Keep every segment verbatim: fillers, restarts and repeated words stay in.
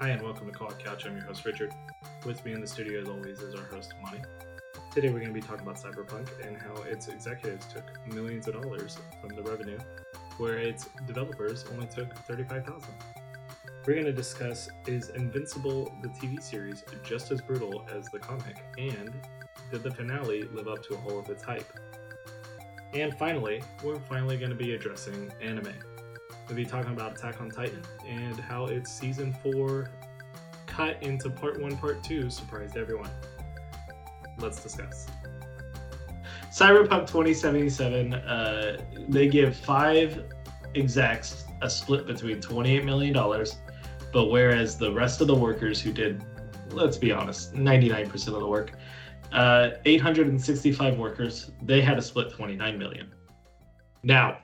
Hi and welcome to Call It Couch. I'm your host Richard. With me in the studio as always is our host Monty. Today we're going to be talking about Cyberpunk and how its executives took millions of dollars from the revenue, where its developers only took thirty-five thousand dollars. We're going to discuss, is Invincible the T V series just as brutal as the comic, and did the finale live up to all of its hype? And finally, we're finally going to be addressing anime. We'll be talking about Attack on Titan and how its season four cut into part one, part two surprised everyone. Let's discuss. Cyberpunk twenty seventy-seven, uh, they give five execs a split between twenty-eight million dollars, but whereas the rest of the workers who did, let's be honest, ninety-nine percent of the work, uh, eight hundred sixty-five workers, they had a split twenty-nine million dollars. Now,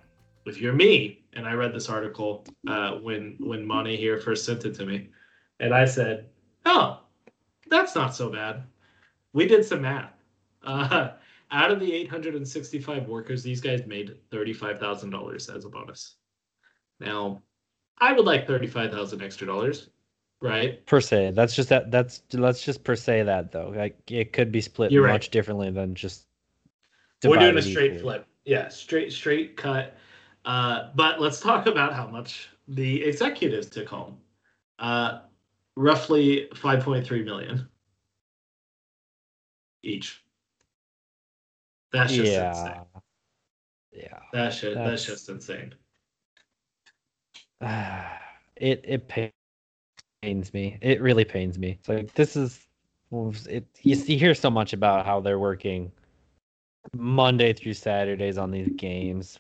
if you're me, and I read this article uh, when, when Monty here first sent it to me, and I said, oh, that's not so bad. We did some math. Uh, out of the eight hundred sixty-five workers, these guys made thirty-five thousand dollars as a bonus. Now, I would like thirty-five thousand dollars extra dollars, right? Per se. That's just that. That's let's just per se that though. Like it could be split You're much right. differently than just. We're doing a straight equally. flip. Yeah, straight straight cut. Uh, but let's talk about how much the executives took home. Uh, roughly five point three million dollars. Each. That's just yeah. insane. Yeah. That shit, that's, that's just insane. Uh, it it pains me. It really pains me. It's like this is it you see hear so much about how they're working Monday through Saturdays on these games.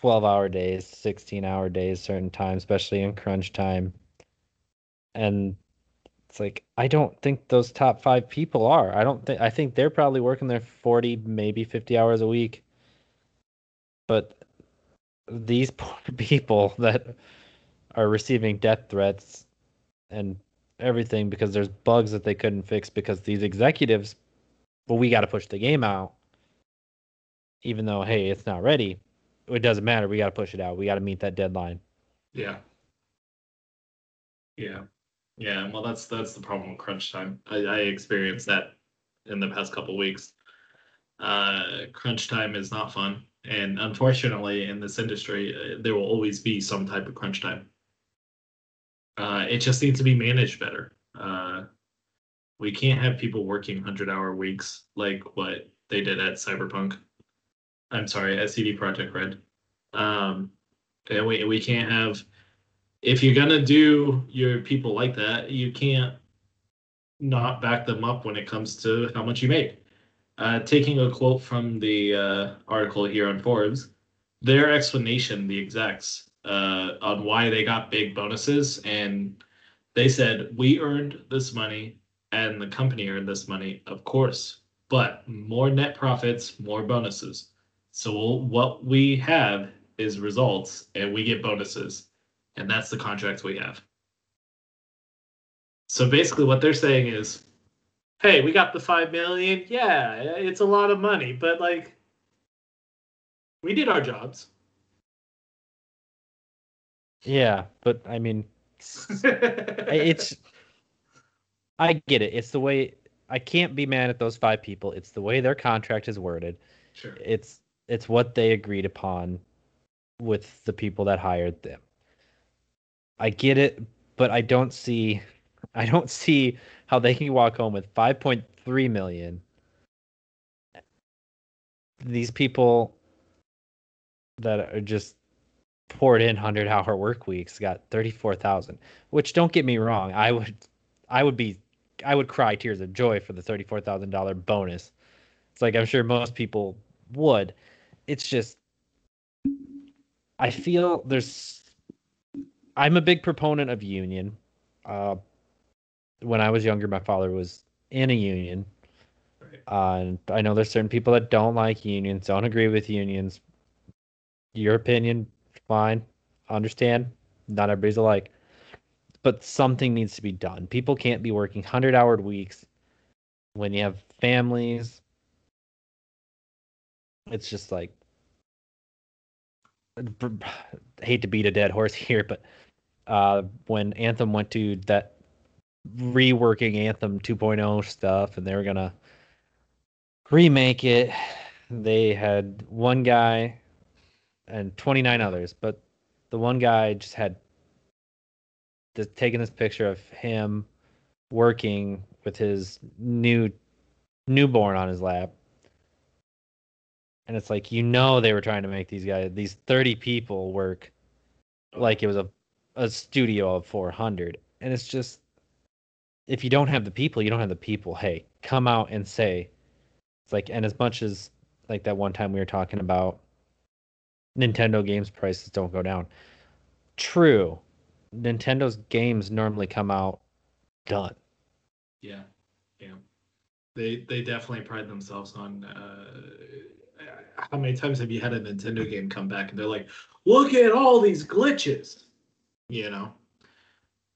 twelve-hour days, sixteen-hour days certain times, especially in crunch time. And it's like, I don't think those top five people are. I don't think, I think they're probably working their forty, maybe fifty hours a week. But these poor people that are receiving death threats and everything because there's bugs that they couldn't fix because these executives, well, we got to push the game out. Even though, hey, it's not ready. It doesn't matter. We got to push it out. We got to meet that deadline. Yeah. Yeah. Yeah, well, that's that's the problem with crunch time. I, I experienced that in the past couple weeks. Uh, crunch time is not fun, and unfortunately, in this industry, uh, there will always be some type of crunch time. Uh, it just needs to be managed better. Uh, we can't have people working hundred-hour weeks like what they did at Cyberpunk. I'm sorry, at C D Project Red. Um, and we we can't have. If you're going to do your people like that, you can't not back them up when it comes to how much you made. Uh, taking a quote from the uh, article here on Forbes, their explanation, the execs, uh, on why they got big bonuses, and they said, we earned this money and the company earned this money, of course, but more net profits, more bonuses. So what we have is results and we get bonuses. And that's the contract we have. So basically what they're saying is, hey, we got the five million dollars. Yeah, it's a lot of money, but like, we did our jobs. Yeah, but I mean, it's, I get it. It's the way, I can't be mad at those five people. It's the way their contract is worded. Sure. It's, it's what they agreed upon with the people that hired them. I get it, but I don't see, I don't see how they can walk home with five point three million dollars. These people that are just poured in hundred-hour work weeks got thirty-four thousand dollars. Which, don't get me wrong, I would, I would be, I would cry tears of joy for the thirty-four thousand dollars bonus. It's like I'm sure most people would. It's just, I feel there's. I'm a big proponent of union. Uh, when I was younger, my father was in a union. Right. Uh, and I know there's certain people that don't like unions, don't agree with unions. Your opinion, fine. Understand. Not everybody's alike. But something needs to be done. People can't be working hundred-hour weeks when you have families. It's just like... I hate to beat a dead horse here, but uh, when Anthem went to that reworking Anthem two point oh stuff, and they were gonna remake it. They had one guy and twenty-nine others, but the one guy just had just taken this picture of him working with his new newborn on his lap. And it's like, you know, they were trying to make these guys, these thirty people work like it was a, a studio of four hundred. And it's just, if you don't have the people, you don't have the people. Hey, come out and say, it's like, and as much as like that one time we were talking about Nintendo games prices don't go down. True. Nintendo's games normally come out done. Yeah. Yeah. They, they definitely pride themselves on, uh, how many times have you had a Nintendo game come back and they're like, look at all these glitches, you know?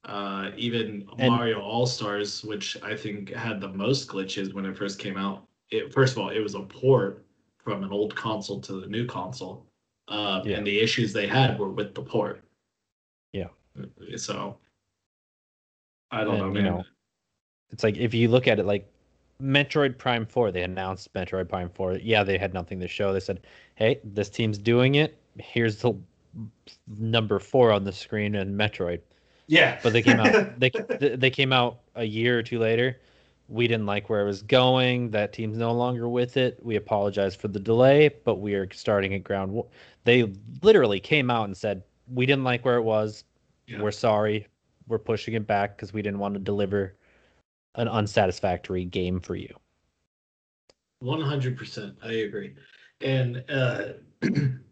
Uh, even and, Mario All-Stars, which I think had the most glitches when it first came out. It, first of all, it was a port from an old console to the new console. Uh, yeah. And the issues they had were with the port. Yeah. So, I don't and, know, man. You know, it's like, if you look at it, like, Metroid Prime four, they announced Metroid Prime four. Yeah, they had nothing to show. They said, hey, this team's doing it. Here's the number four on the screen in Metroid. Yeah. But they came out they they came out a year or two later. We didn't like where it was going. That team's no longer with it. We apologize for the delay, but we are starting at ground one. They literally came out and said, we didn't like where it was. Yeah. We're sorry. We're pushing it back because we didn't want to deliver an unsatisfactory game for you. one hundred percent. I agree. And uh,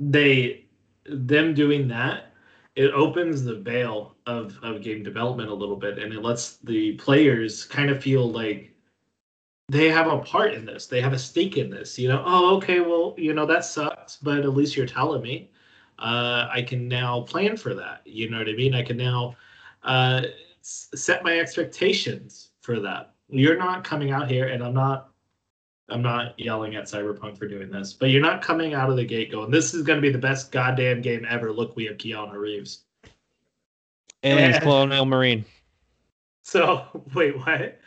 they, them doing that, it opens the veil of, of game development a little bit, and it lets the players kind of feel like they have a part in this. They have a stake in this, you know? Oh, okay, well, you know, that sucks, but at least you're telling me. Uh, I can now plan for that. You know what I mean? I can now uh, s- set my expectations for that. You're not coming out here, and I'm not I'm not yelling at Cyberpunk for doing this, but you're not coming out of the gate going, this is going to be the best goddamn game ever. Look, we have Keanu Reeves. Aliens, and Colonial Marine. So, wait, what?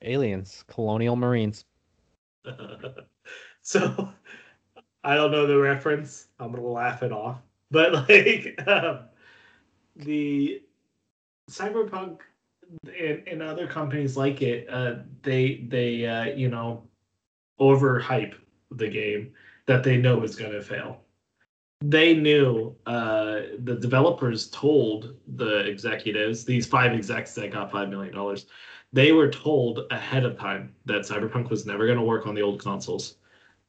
Aliens, Colonial Marines. Uh, so, I don't know the reference. I'm going to laugh it off. But, like, um, the Cyberpunk And, and other companies like it, uh, they they uh, you know, overhype the game that they know is going to fail. They knew, uh, the developers told the executives, these five execs that got five million dollars, they were told ahead of time that Cyberpunk was never going to work on the old consoles,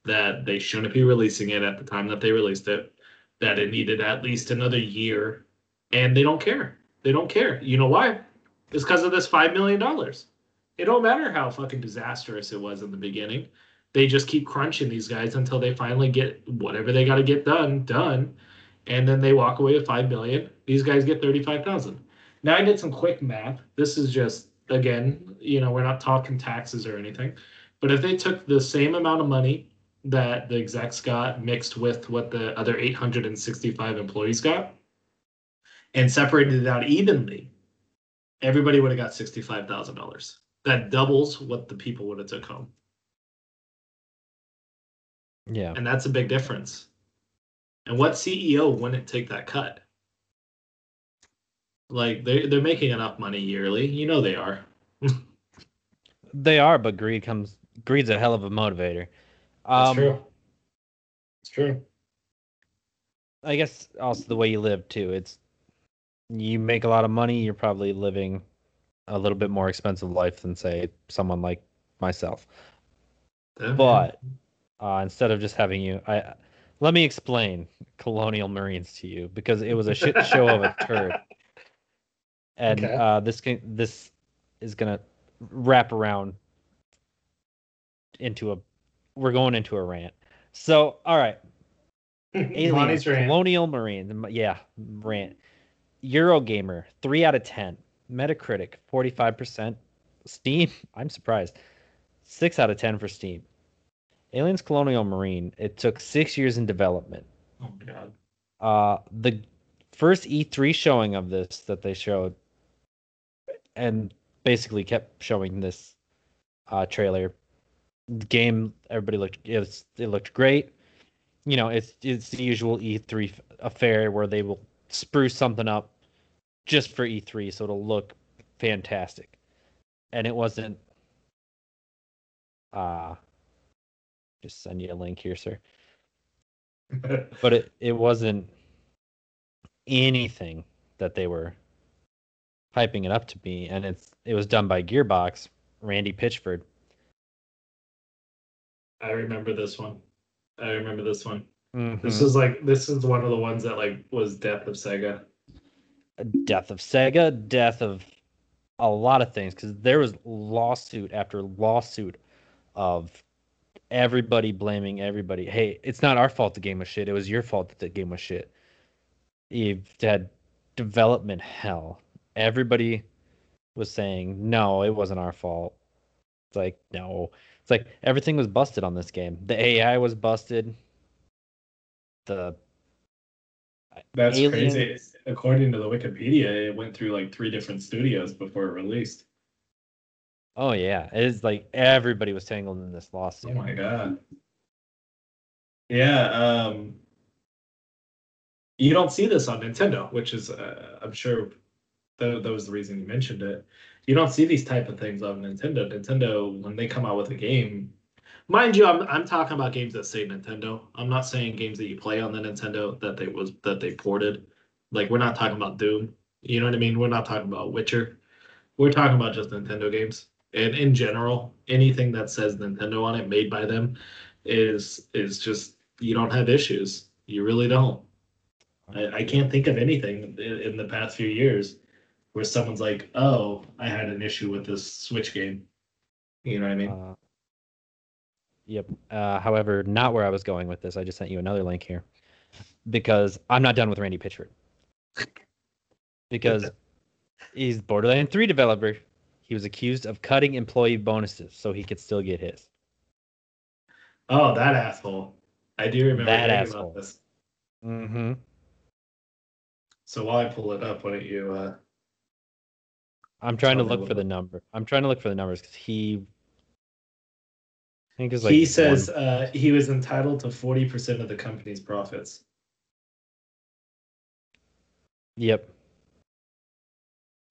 that they shouldn't be releasing it at the time that they released it, that it needed at least another year, and they don't care. They don't care. You know why? It's because of this five million dollars. It don't matter how fucking disastrous it was in the beginning. They just keep crunching these guys until they finally get whatever they got to get done, done. And then they walk away with five million dollars. These guys get thirty-five thousand dollars. Now, I did some quick math. This is just, again, you know, we're not talking taxes or anything. But if they took the same amount of money that the execs got mixed with what the other eight hundred sixty-five employees got and separated it out evenly, everybody would have got sixty-five thousand dollars. That doubles what the people would have took home. Yeah. And that's a big difference. And what C E O wouldn't take that cut? Like, they're, they're making enough money yearly. You know they are. They are, but greed comes... Greed's a hell of a motivator. Um, that's true. It's true. I guess also the way you live, too. It's You make a lot of money, you're probably living a little bit more expensive life than, say, someone like myself. Okay. But uh, instead of just having you... I let me explain Colonial Marines to you, because it was a shit show of a turd. And okay. uh, this can, this is going to wrap around into a... We're going into a rant. So, all right. Aliens, Colonial Marines. Yeah, rant. Eurogamer, three out of ten. Metacritic, forty-five percent. Steam, I'm surprised. six out of ten for Steam. Aliens Colonial Marine, it took six years in development. Oh, God. Uh, the first E three showing of this that they showed, and basically kept showing this uh, trailer. The game, everybody looked, it, was, it looked great. You know, it's it's the usual E three affair where they will spruce something up just for E three, so it'll look fantastic. And it wasn't. Uh, just send you a link here, sir. But it, it wasn't anything that they were hyping it up to be, and it's it was done by Gearbox, Randy Pitchford. I remember this one. I remember this one. Mm-hmm. This was like this is one of the ones that like was death of Sega. Death of Sega, death of a lot of things, because there was lawsuit after lawsuit of everybody blaming everybody. Hey, it's not our fault the game was shit. It was your fault that the game was shit. You've had development hell. Everybody was saying, no, it wasn't our fault. It's like, no. It's like everything was busted on this game. The A I was busted. The That's aliens. Crazy. According to the Wikipedia, it went through like three different studios before it released. Oh, yeah. It's like everybody was tangled in this lawsuit. Oh, my God. Yeah. Um, you don't see this on Nintendo, which is, uh, I'm sure, th- that was the reason you mentioned it. You don't see these type of things on Nintendo. Nintendo, when they come out with a game, mind you, I'm I'm talking about games that say Nintendo. I'm not saying games that you play on the Nintendo that they was that they ported. Like, we're not talking about Doom. You know what I mean? We're not talking about Witcher. We're talking about just Nintendo games. And in general, anything that says Nintendo on it, made by them, is is just, you don't have issues. You really don't. I, I can't think of anything in, in the past few years where someone's like, oh, I had an issue with this Switch game. You know what I mean? Uh, yep. Uh, however, not where I was going with this. I just sent you another link here. Because I'm not done with Randy Pitchford. Because he's Borderlands three developer. He was accused of cutting employee bonuses so he could still get his. Oh, that asshole. I do remember that asshole. About this. Mm-hmm. So while I pull it up, why don't you... Uh, I'm trying to look for the number. I'm trying to look for the numbers because he... I think it's like he says uh, he was entitled to forty percent of the company's profits. Yep.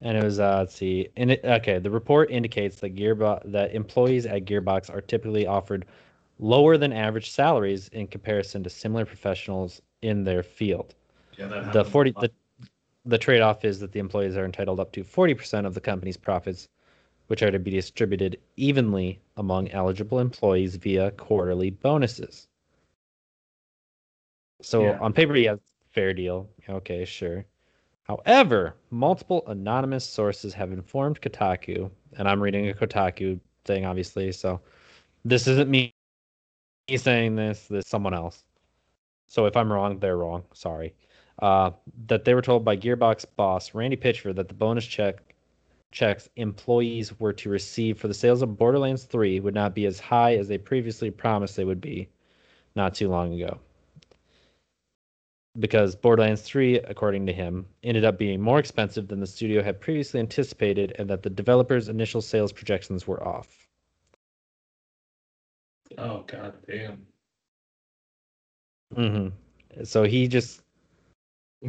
And it was, uh, let's see. And it, okay, the report indicates that Gearbox, that employees at Gearbox are typically offered lower than average salaries in comparison to similar professionals in their field. Yeah, that the forty the, the trade-off is that the employees are entitled up to forty percent of the company's profits, which are to be distributed evenly among eligible employees via quarterly bonuses. So yeah. On paper, you have fair deal. Okay, sure. However, multiple anonymous sources have informed Kotaku, and I'm reading a Kotaku thing, obviously, so this isn't me saying this, this is someone else. So if I'm wrong, they're wrong, sorry. Uh, that they were told by Gearbox boss Randy Pitchford that the bonus check checks employees were to receive for the sales of Borderlands three would not be as high as they previously promised they would be not too long ago. Because Borderlands three, according to him, ended up being more expensive than the studio had previously anticipated, and that the developers' initial sales projections were off. Oh, god damn. Mm-hmm. So he just...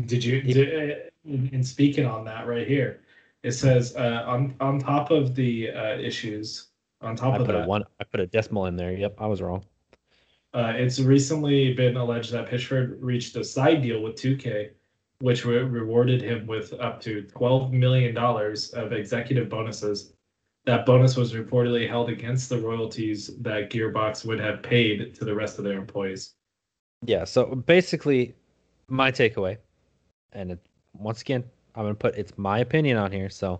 Did you... He, did, and speaking on that right here, it says uh, on on top of the uh, issues, on top I of put that... A one, I put a decimal in there. Yep, I was wrong. Uh, it's recently been alleged that Pitchford reached a side deal with two K, which re- rewarded him with up to twelve million dollars of executive bonuses. That bonus was reportedly held against the royalties that Gearbox would have paid to the rest of their employees. Yeah, so basically, my takeaway, and it, once again, I'm going to put it's my opinion on here, so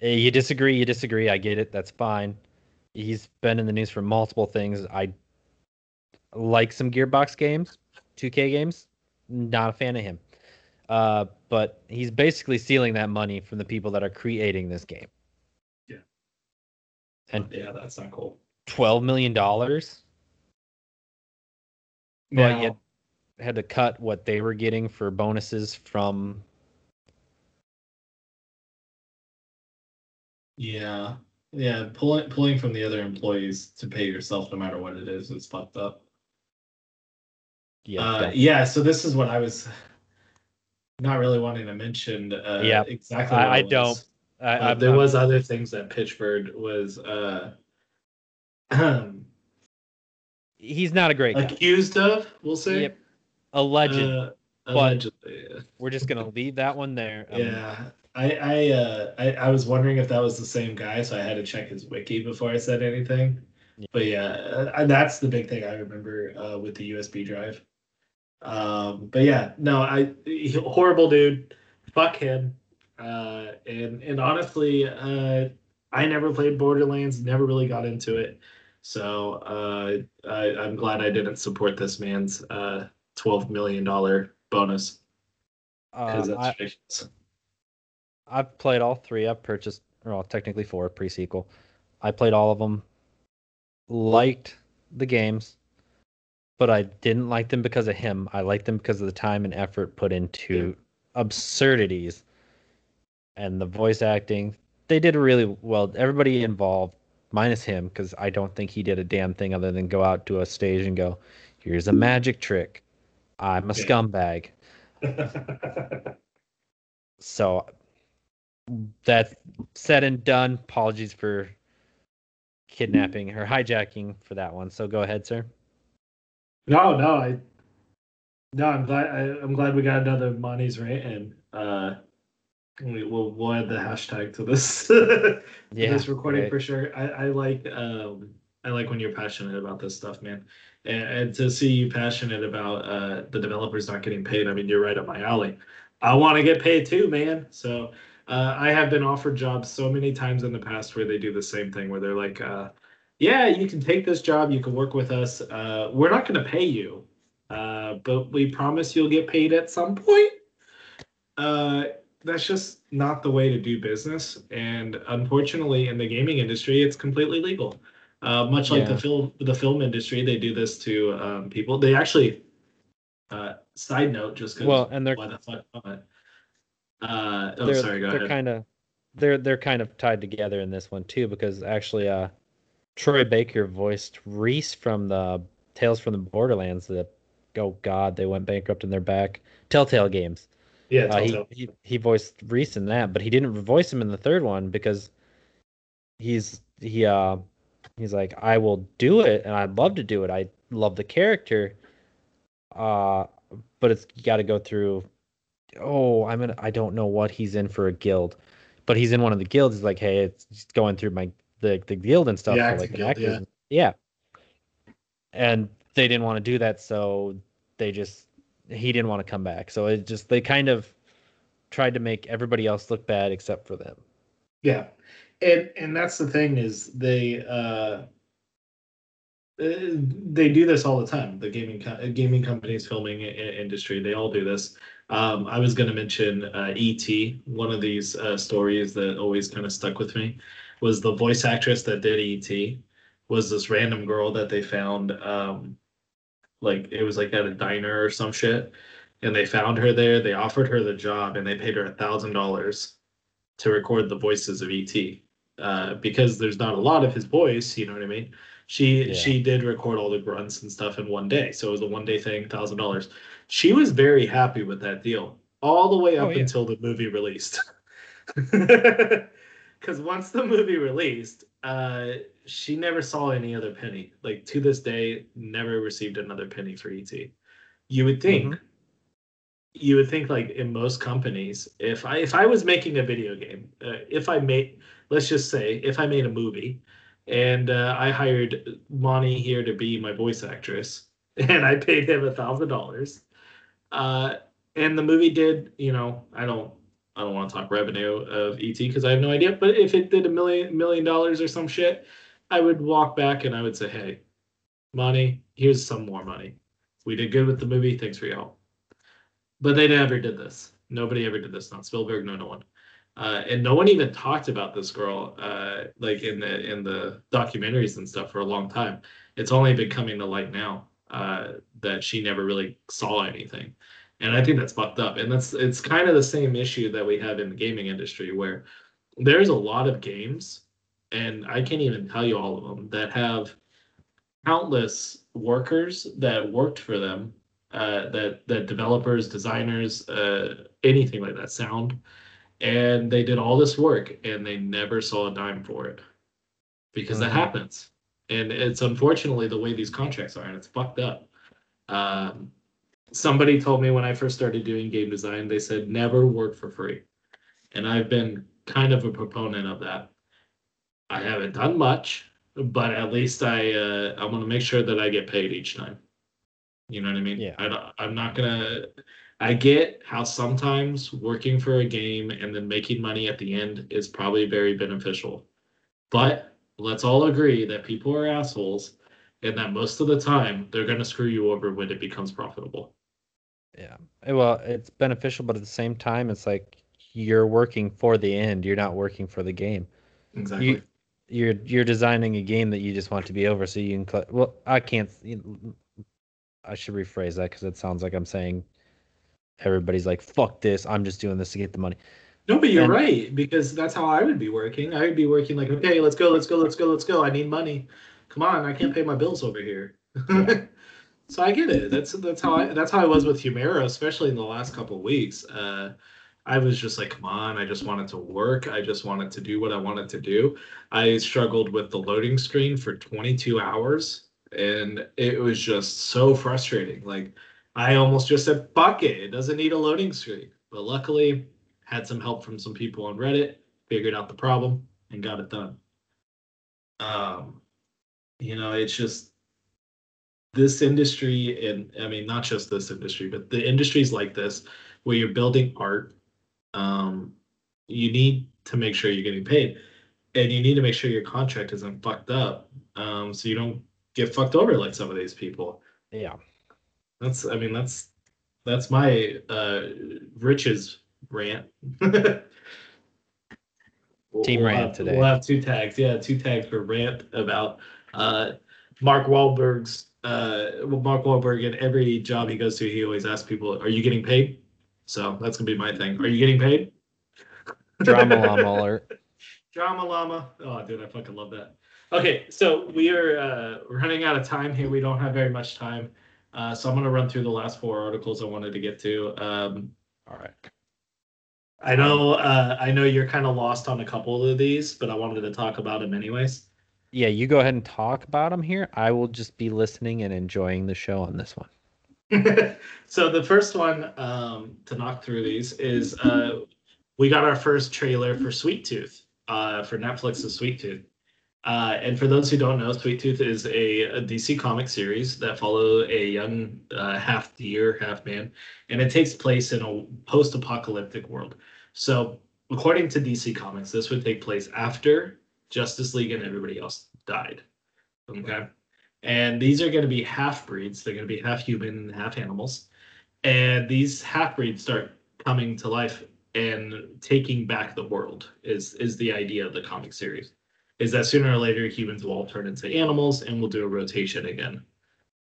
you disagree, you disagree, I get it, that's fine. He's been in the news for multiple things. I like some Gearbox games, two K games, not a fan of him. Uh, but he's basically stealing that money from the people that are creating this game. Yeah. And yeah, that's not cool. twelve million dollars? Now, but yet had to cut what they were getting for bonuses from Yeah. Yeah, pulling pulling from the other employees to pay yourself no matter what it is is fucked up. Yeah. Uh, yeah, so this is what I was not really wanting to mention uh, yeah. exactly what I, I don't. I, uh, there not... was other things that Pitchford was uh, he's not a great guy. Accused of, we'll say. Yep. Alleged. Uh, allegedly. But we're just going to leave that one there. Um, yeah. I I, uh, I I was wondering if that was the same guy, so I had to check his wiki before I said anything. Yeah. But yeah, I, that's the big thing I remember uh, with the U S B drive. Um, but yeah, no, I he, horrible dude. Fuck him. Uh, and and honestly, uh, I never played Borderlands. Never really got into it. So uh, I, I'm glad I didn't support this man's uh, twelve million dollars bonus. Because uh, that's ridiculous. I've played all three. I've purchased, well, technically four, pre-sequel. I played all of them. Liked the games, but I didn't like them because of him. I liked them because of the time and effort put into absurdities and the voice acting. They did really well. Everybody involved, minus him, because I don't think he did a damn thing other than go out to a stage and go, here's a magic trick. I'm a yeah. scumbag. So... that's said and done. Apologies for kidnapping or hijacking for that one. So go ahead, sir. No, no, I, no, I'm glad. I, I'm glad we got another Monty's rant, and uh, we will we'll add the hashtag to this to yeah, this recording right. for sure. I, I like um, I like when you're passionate about this stuff, man, and, and to see you passionate about uh, the developers not getting paid. I mean, you're right up my alley. I want to get paid too, man. So. Uh, I have been offered jobs so many times in the past where they do the same thing, where they're like, uh, yeah, you can take this job. You can work with us. Uh, we're not going to pay you, uh, but we promise you'll get paid at some point. Uh, that's just not the way to do business. And unfortunately, in the gaming industry, it's completely legal. Uh, much like yeah. the film, the film industry, they do this to um, people. They actually, uh, side note, just because well, and they're why the fuck not? Uh, oh, they're, sorry, go they're kind of they're they're kind of tied together in this one too, because actually, uh, Troy Baker voiced Reese from the Tales from the Borderlands. That oh god, they went bankrupt and they're back. Telltale Games. Yeah, uh, he, he he voiced Reese in that, but he didn't voice him in the third one because he's he uh he's like, I will do it and I'd love to do it. I love the character, uh, but it's got to go through. Oh, I'm in. I don't know what he's in for a guild, but he's in one of the guilds. He's like, hey, it's going through my the, the guild and stuff. Yeah, so like guild, yeah. And, yeah. And they didn't want to do that, so they just he didn't want to come back. So it just they kind of tried to make everybody else look bad except for them. Yeah, and and that's the thing is they uh, they do this all the time. The gaming gaming companies, filming industry, they all do this. Um, I was going to mention uh, E T One of these uh, stories that always kind of stuck with me was the voice actress that did E T was this random girl that they found, um, like it was like at a diner or some shit, and they found her there. They offered her the job and they paid her a thousand dollars to record the voices of E T Uh, because there's not a lot of his voice, you know what I mean? She yeah. she did record all the grunts and stuff in one day, so it was a one day thing, thousand dollars. She was very happy with that deal all the way up oh, yeah. until the movie released. Because once the movie released, uh, she never saw any other penny. Like to this day, never received another penny for E T. You would think, mm-hmm. you would think, like in most companies, if I if I was making a video game, uh, if I made, let's just say, if I made a movie, and uh, I hired Monty here to be my voice actress, and I paid him a thousand dollars. Uh, and the movie did, you know, I don't, I don't want to talk revenue of E T because I have no idea. But if it did a million million dollars or some shit, I would walk back and I would say, hey, Monty, here's some more money. We did good with the movie. Thanks for your help. But they never did this. Nobody ever did this. Not Spielberg. No, no one. Uh, and no one even talked about this girl, uh, like in the in the documentaries and stuff for a long time. It's only been coming to light now. Uh, that she never really saw anything. And I think that's fucked up. And that's it's kind of the same issue that we have in the gaming industry where there's a lot of games, and I can't even tell you all of them, that have countless workers that worked for them, uh, that, that developers, designers, uh, anything like that, sound, and they did all this work and they never saw a dime for it, because mm-hmm. that happens. And it's unfortunately the way these contracts are, and it's fucked up. Um, somebody told me when I first started doing game design, they said, never work for free. And I've been kind of a proponent of that. I haven't done much, but at least I uh, I want to make sure that I get paid each time. You know what I mean? Yeah. I don't, I'm not gonna. I get how sometimes working for a game and then making money at the end is probably very beneficial, but let's all agree that people are assholes, and that most of the time they're gonna screw you over when it becomes profitable. Yeah. Well, it's beneficial, but at the same time, it's like you're working for the end. You're not working for the game. Exactly. You, you're you're designing a game that you just want to be over, so you can. Collect, well, I can't. You know, I should rephrase that, because it sounds like I'm saying everybody's like, "Fuck this! I'm just doing this to get the money." No, but you're and, right, because that's how I would be working. I would be working like, "Okay, let's go, let's go, let's go, let's go. I need money. Come on, I can't pay my bills over here." Yeah. So I get it. That's that's how I that's how I was with Humera, especially in the last couple of weeks. Uh, I was just like, come on, I just wanted to work. I just wanted to do what I wanted to do. I struggled with the loading screen for twenty-two hours, and it was just so frustrating. Like, I almost just said, fuck it, it doesn't need a loading screen. But luckily, had some help from some people on Reddit, figured out the problem, and got it done. Um, you know, it's just this industry, and I mean, not just this industry, but the industries like this, where you're building art, um you need to make sure you're getting paid, and you need to make sure your contract isn't fucked up, um so you don't get fucked over like some of these people. Yeah, that's i mean that's that's my uh riches rant. Team rant. We'll have, today we'll have two tags yeah two tags for rant about uh Mark Wahlberg's uh Mark Wahlberg. In every job he goes to, he always asks people, are you getting paid? So that's going to be my thing. Are you getting paid? Drama llama alert. Drama llama. Oh, dude, I fucking love that. Okay, so we are uh, running out of time here. We don't have very much time. Uh, so I'm going to run through the last four articles I wanted to get to. Um, All right. I know uh, I know you're kind of lost on a couple of these, but I wanted to talk about them anyways. Yeah, you go ahead and talk about them here. I will just be listening and enjoying the show on this one. So the first one, um, to knock through these, is uh, we got our first trailer for Sweet Tooth, uh, for Netflix's Sweet Tooth. Uh, and for those who don't know, Sweet Tooth is a, a D C comic series that follow a young uh, half deer, half man, and it takes place in a post-apocalyptic world. So according to D C Comics, this would take place after Justice League and everybody else died. Okay. And these are going to be half-breeds. They're going to be half-human and half-animals. And these half-breeds start coming to life and taking back the world is, is the idea of the comic series, is that sooner or later humans will all turn into animals and we'll do a rotation again.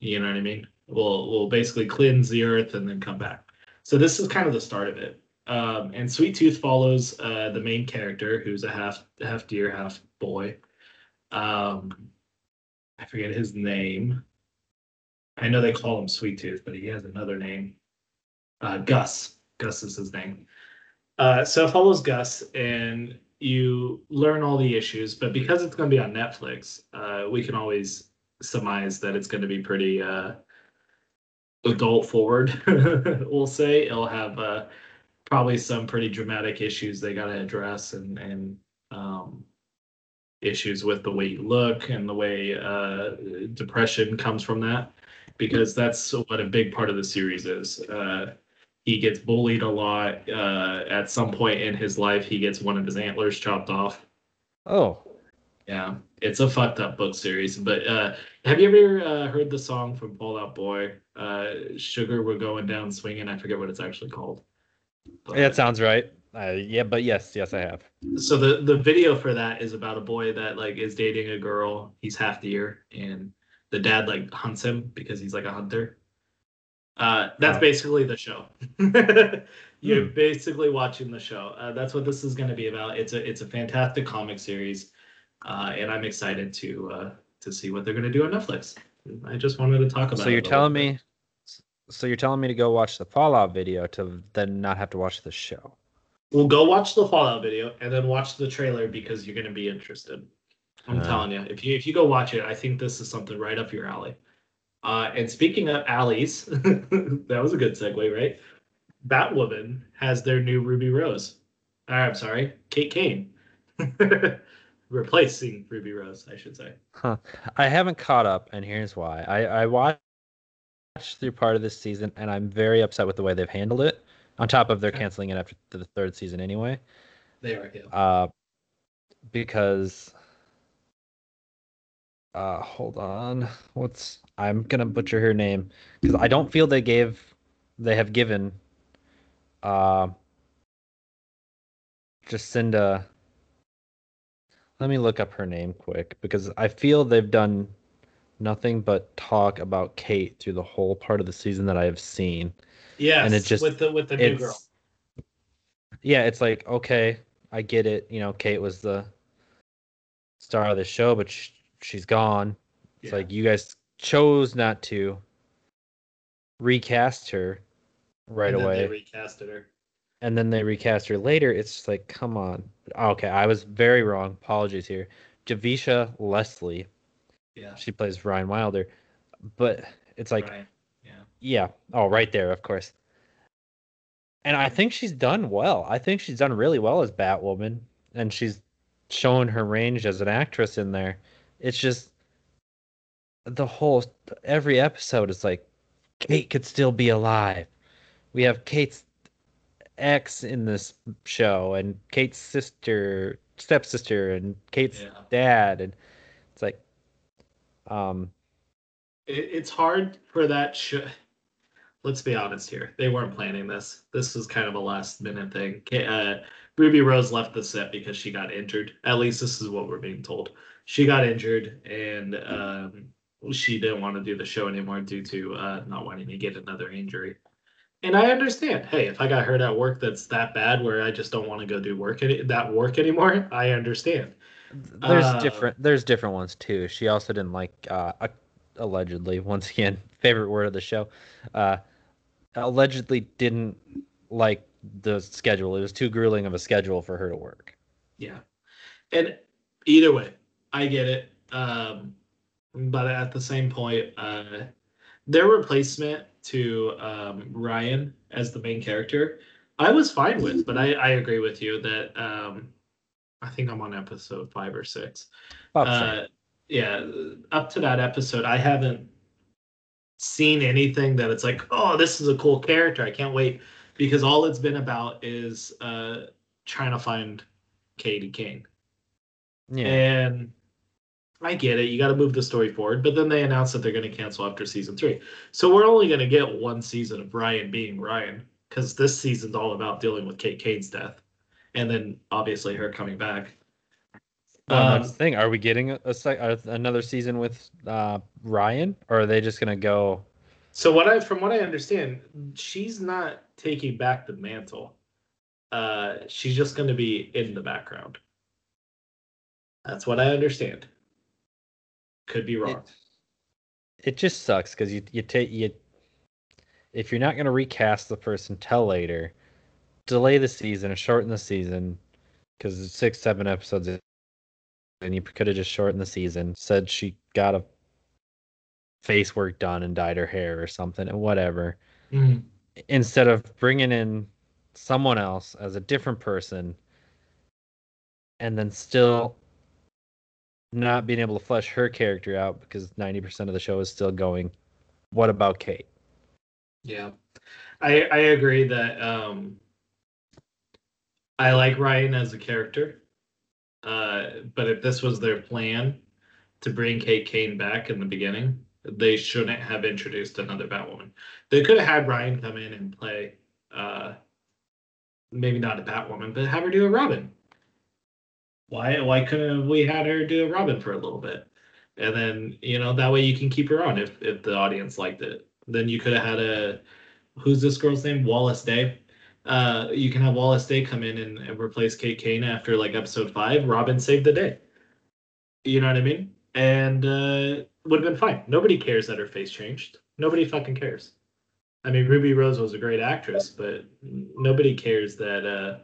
You know what I mean? We'll, we'll basically cleanse the earth and then come back. So this is kind of the start of it. Um, and Sweet Tooth follows uh, the main character, who's a half, half deer, half boy. Um... I forget his name. I know they call him Sweet Tooth, but he has another name. Uh, Gus. Gus is his name. Uh, so it follows Gus, and you learn all the issues. But because it's going to be on Netflix, uh, we can always surmise that it's going to be pretty uh, adult-forward, we'll say. It'll have uh, probably some pretty dramatic issues they got to address, and and um, issues with the way you look and the way uh, depression comes from that, because that's what a big part of the series is. Uh, he gets bullied a lot. Uh, at some point in his life, he gets one of his antlers chopped off. Oh. Yeah, it's a fucked up book series. But uh, have you ever uh, heard the song from Fall Out Boy, uh, Sugar, We're Going Down Swinging? I forget what it's actually called. But... that sounds right. Uh, yeah, but yes, yes, I have. So the, the video for that is about a boy that like is dating a girl. He's half deer, and the dad like hunts him because he's like a hunter. Uh, that's wow. basically the show. You're mm. basically watching the show. Uh, that's what this is going to be about. It's a it's a fantastic comic series, uh, and I'm excited to uh, to see what they're going to do on Netflix. I just wanted to talk about. So you're it telling me, so you're telling me to go watch the Fallout video to then not have to watch the show. Well, go watch the Fallout video and then watch the trailer because you're going to be interested. I'm uh, telling you, if you if you go watch it, I think this is something right up your alley. Uh, and speaking of alleys, that was a good segue, right? Batwoman has their new Ruby Rose. Or, I'm sorry, Kate Kane. Replacing Ruby Rose, I should say. Huh. I haven't caught up, and here's why. I, I watched through part of this season, and I'm very upset with the way they've handled it. On top of their canceling it after the third season anyway. They are, yeah. Uh, because... Uh, hold on. What's... I'm going to butcher her name. Because I don't feel they gave... They have given uh, Jacinda. Let me look up her name quick because I feel they've done nothing but talk about Kate through the whole part of the season that I have seen. Yes, and it just, with the with the new girl. Yeah, it's like, okay, I get it. You know, Kate was the star of the show, but she, she's gone. It's yeah. like you guys chose not to recast her. Right and then away. They recasted her. And then they recast her later. It's just like, come on. Okay, I was very wrong. Apologies here. Javisha Leslie. Yeah. She plays Ryan Wilder. But it's like, Ryan. yeah. Yeah. Oh, right there, of course. And I think she's done well. I think she's done really well as Batwoman. And she's shown her range as an actress in there. It's just the whole, every episode is like, Kate could still be alive. We have Kate's ex in this show, and Kate's sister, stepsister, and Kate's yeah. dad, and it's like, um, it, it's hard for that show. Let's be honest here; they weren't planning this. This was kind of a last-minute thing. Uh, Ruby Rose left the set because she got injured. At least this is what we're being told. She got injured, and um, she didn't want to do the show anymore due to uh, not wanting to get another injury. And I understand, hey, if I got hurt at work that's that bad where I just don't want to go do work any, that work anymore, I understand. There's uh, different There's different ones, too. She also didn't like, uh, allegedly, once again, favorite word of the show, uh, allegedly didn't like the schedule. It was too grueling of a schedule for her to work. Yeah. And either way, I get it. Um, but at the same point, uh, their replacement to um, Ryan as the main character, I was fine with, but I, I agree with you that um, I think I'm on episode five or six. Uh, yeah, up to that episode, I haven't seen anything that it's like, oh, this is a cool character. I can't wait, because all it's been about is uh, trying to find Katie Kane. Yeah. And I get it. You got to move the story forward. But then they announced that they're going to cancel after season three. So we're only going to get one season of Ryan being Ryan, because this season's all about dealing with Kate Kane's death. And then, obviously, her coming back. Well, um, that's the thing. Are we getting a, a another season with uh, Ryan? Or are they just going to go... So what I, from what I understand, she's not taking back the mantle. Uh, she's just going to be in the background. That's what I understand. Could be wrong. It, it just sucks because you you take you if you're not going to recast the person till later, delay the season or shorten the season because it's six seven episodes in, and you could have just shortened the season. Said she got a face work done and dyed her hair or something and whatever. Mm-hmm. Instead of bringing in someone else as a different person, and then still not being able to flesh her character out because ninety percent of the show is still going, what about Kate? Yeah, I I agree that um, I like Ryan as a character, uh, but if this was their plan to bring Kate Kane back in the beginning, they shouldn't have introduced another Batwoman. They could have had Ryan come in and play, uh, maybe not a Batwoman, but have her do a Robin. Why why couldn't we had her do a Robin for a little bit? And then, you know, that way you can keep her on if, if the audience liked it. Then you could have had a, who's this girl's name? Wallace Day. uh, you can have Wallace Day come in and, and replace Kate Kane after like episode five. Robin saved the day. You know what I mean? And uh, would have been fine. Nobody cares that her face changed. Nobody fucking cares. I mean, Ruby Rose was a great actress, but nobody cares that uh,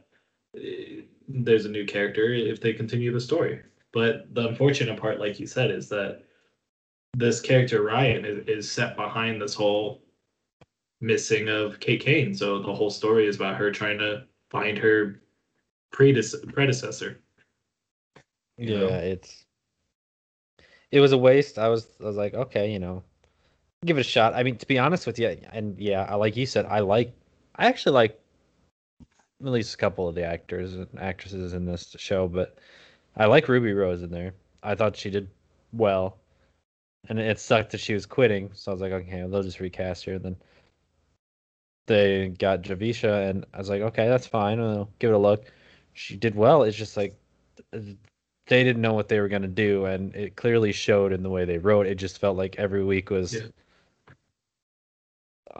there's a new character if they continue the story. But the unfortunate part, like you said, is that this character Ryan is, is set behind this whole missing of Kate Kane. So the whole story is about her trying to find her predece- predecessor. You know? Yeah, it's it was a waste. I was I was like, okay, you know, give it a shot. I mean, to be honest with you, and yeah, like you said, I like I actually like at least a couple of the actors and actresses in this show, but I like Ruby Rose in there. I thought she did well. And it sucked that she was quitting, so I was like, okay, they'll just recast her. Then they got Javisha, and I was like, okay, that's fine. I'll give it a look. She did well. It's just like they didn't know what they were going to do, and it clearly showed in the way they wrote. It just felt like every week was, yeah.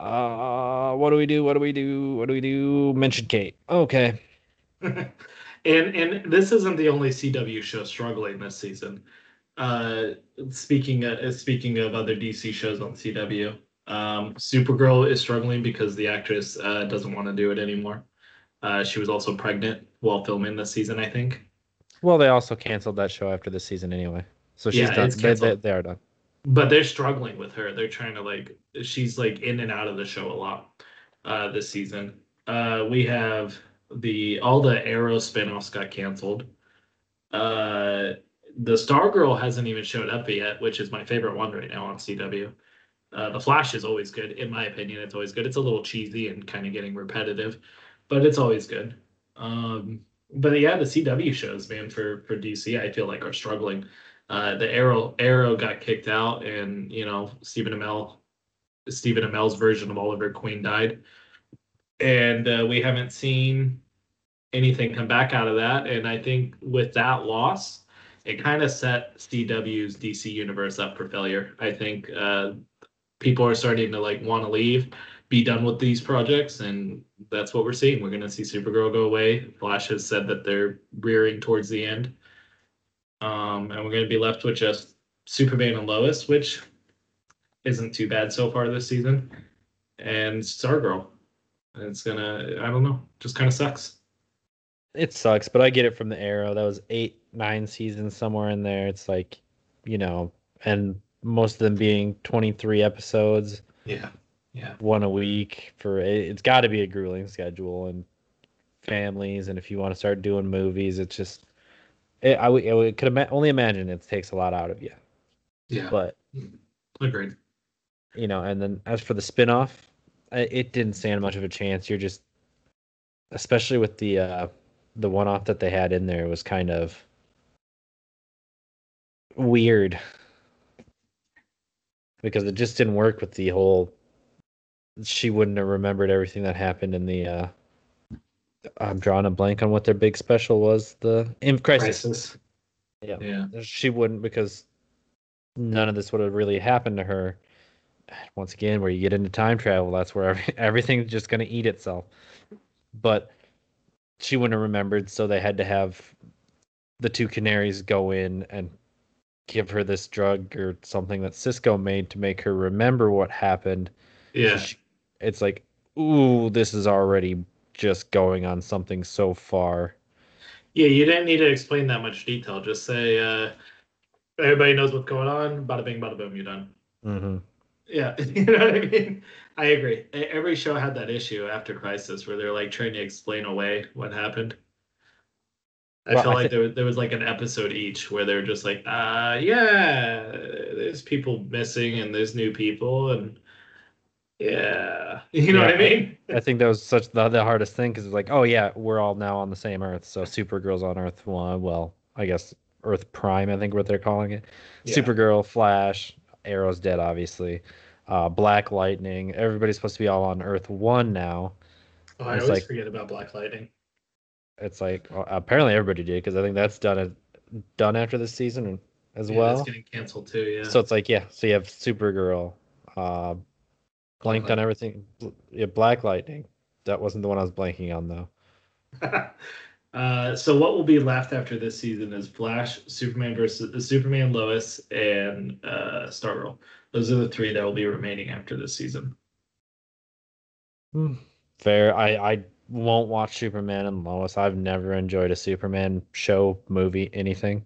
uh, what do we do? What do we do? What do we do? Mention Kate. Okay. and and this isn't the only C W show struggling this season. Uh, speaking of, speaking of other D C shows on C W, um, Supergirl is struggling because the actress uh, doesn't want to do it anymore. Uh, she was also pregnant while filming this season, I think. Well, they also canceled that show after this season anyway, so she's yeah, done. They, they, they are done. But they're struggling with her. They're trying to like she's like in and out of the show a lot uh, this season. Uh, we have the all the Arrow spinoffs got canceled. Uh. The Star Girl hasn't even showed up yet, which is my favorite one right now on C W. Uh, the Flash is always good. In my opinion, it's always good. It's a little cheesy and kind of getting repetitive, but it's always good. Um, but yeah, the C W shows, man, for, for D C, I feel like are struggling. Uh, the Arrow Arrow got kicked out, and, you know, Stephen Amell, Stephen Amell's version of Oliver Queen died. And uh, we haven't seen anything come back out of that. And I think with that loss, it kind of set C W's D C universe up for failure. I think uh, people are starting to like want to leave, be done with these projects, and that's what we're seeing. We're going to see Supergirl go away. Flash has said that they're rearing towards the end. Um, and we're going to be left with just Superman and Lois, which isn't too bad so far this season, and Stargirl. It's going to, I don't know, just kind of sucks. It sucks, but I get it from the Arrow. That was eight, nine seasons somewhere in there. It's like, you know, and most of them being twenty-three episodes. Yeah, yeah. One a week for it, it's got to be a grueling schedule and families. And if you want to start doing movies, it's just it, I, I could ima- only imagine it takes a lot out of you. Yeah, but agreed. You know, and then as for the spinoff, it didn't stand much of a chance. You're just, especially with the. Uh, The one-off that they had in there was kind of weird because it just didn't work with the whole. She wouldn't have remembered everything that happened in the. Uh, I'm drawing a blank on what their big special was. The in crisis. crisis. Yeah, yeah. She wouldn't because none of this would have really happened to her. Once again, where you get into time travel, that's where every, everything's just going to eat itself. But. She wouldn't have remembered, so they had to have the two canaries go in and give her this drug or something that Cisco made to make her remember what happened. Yeah. So she, it's like, ooh, this is already just going on something so far. Yeah, you didn't need to explain that much detail. Just say, uh, everybody knows what's going on, bada bing, bada boom, you're done. Mm-hmm. Yeah, you know what I mean? I agree. Every show had that issue after Crisis where they're like trying to explain away what happened. I well, felt I like th- there, was, there was like an episode each where they were just like, uh, yeah, there's people missing and there's new people. And yeah, you know yeah, what I mean? I, I think that was such the, the hardest thing because it's like, oh, yeah, we're all now on the same Earth. So Supergirl's on Earth one. Well, I guess Earth Prime, I think what they're calling it. Yeah. Supergirl, Flash. Arrow's dead, obviously. Uh, Black Lightning. Everybody's supposed to be all on Earth One now. Oh, I always like, forget about Black Lightning. It's like well, apparently everybody did because I think that's done a, done after this season as yeah, well. That's getting canceled too. Yeah. So it's like yeah. So you have Supergirl, uh, blanked on everything. Yeah, Black Lightning, That wasn't the one I was blanking on, though. uh, so what will be left after this season is Flash, Superman versus Superman, Lois, and uh, Star Girl. Those are the three that will be remaining after this season. Hmm. Fair. I, I won't watch Superman and Lois. I've never enjoyed a Superman show, movie, anything.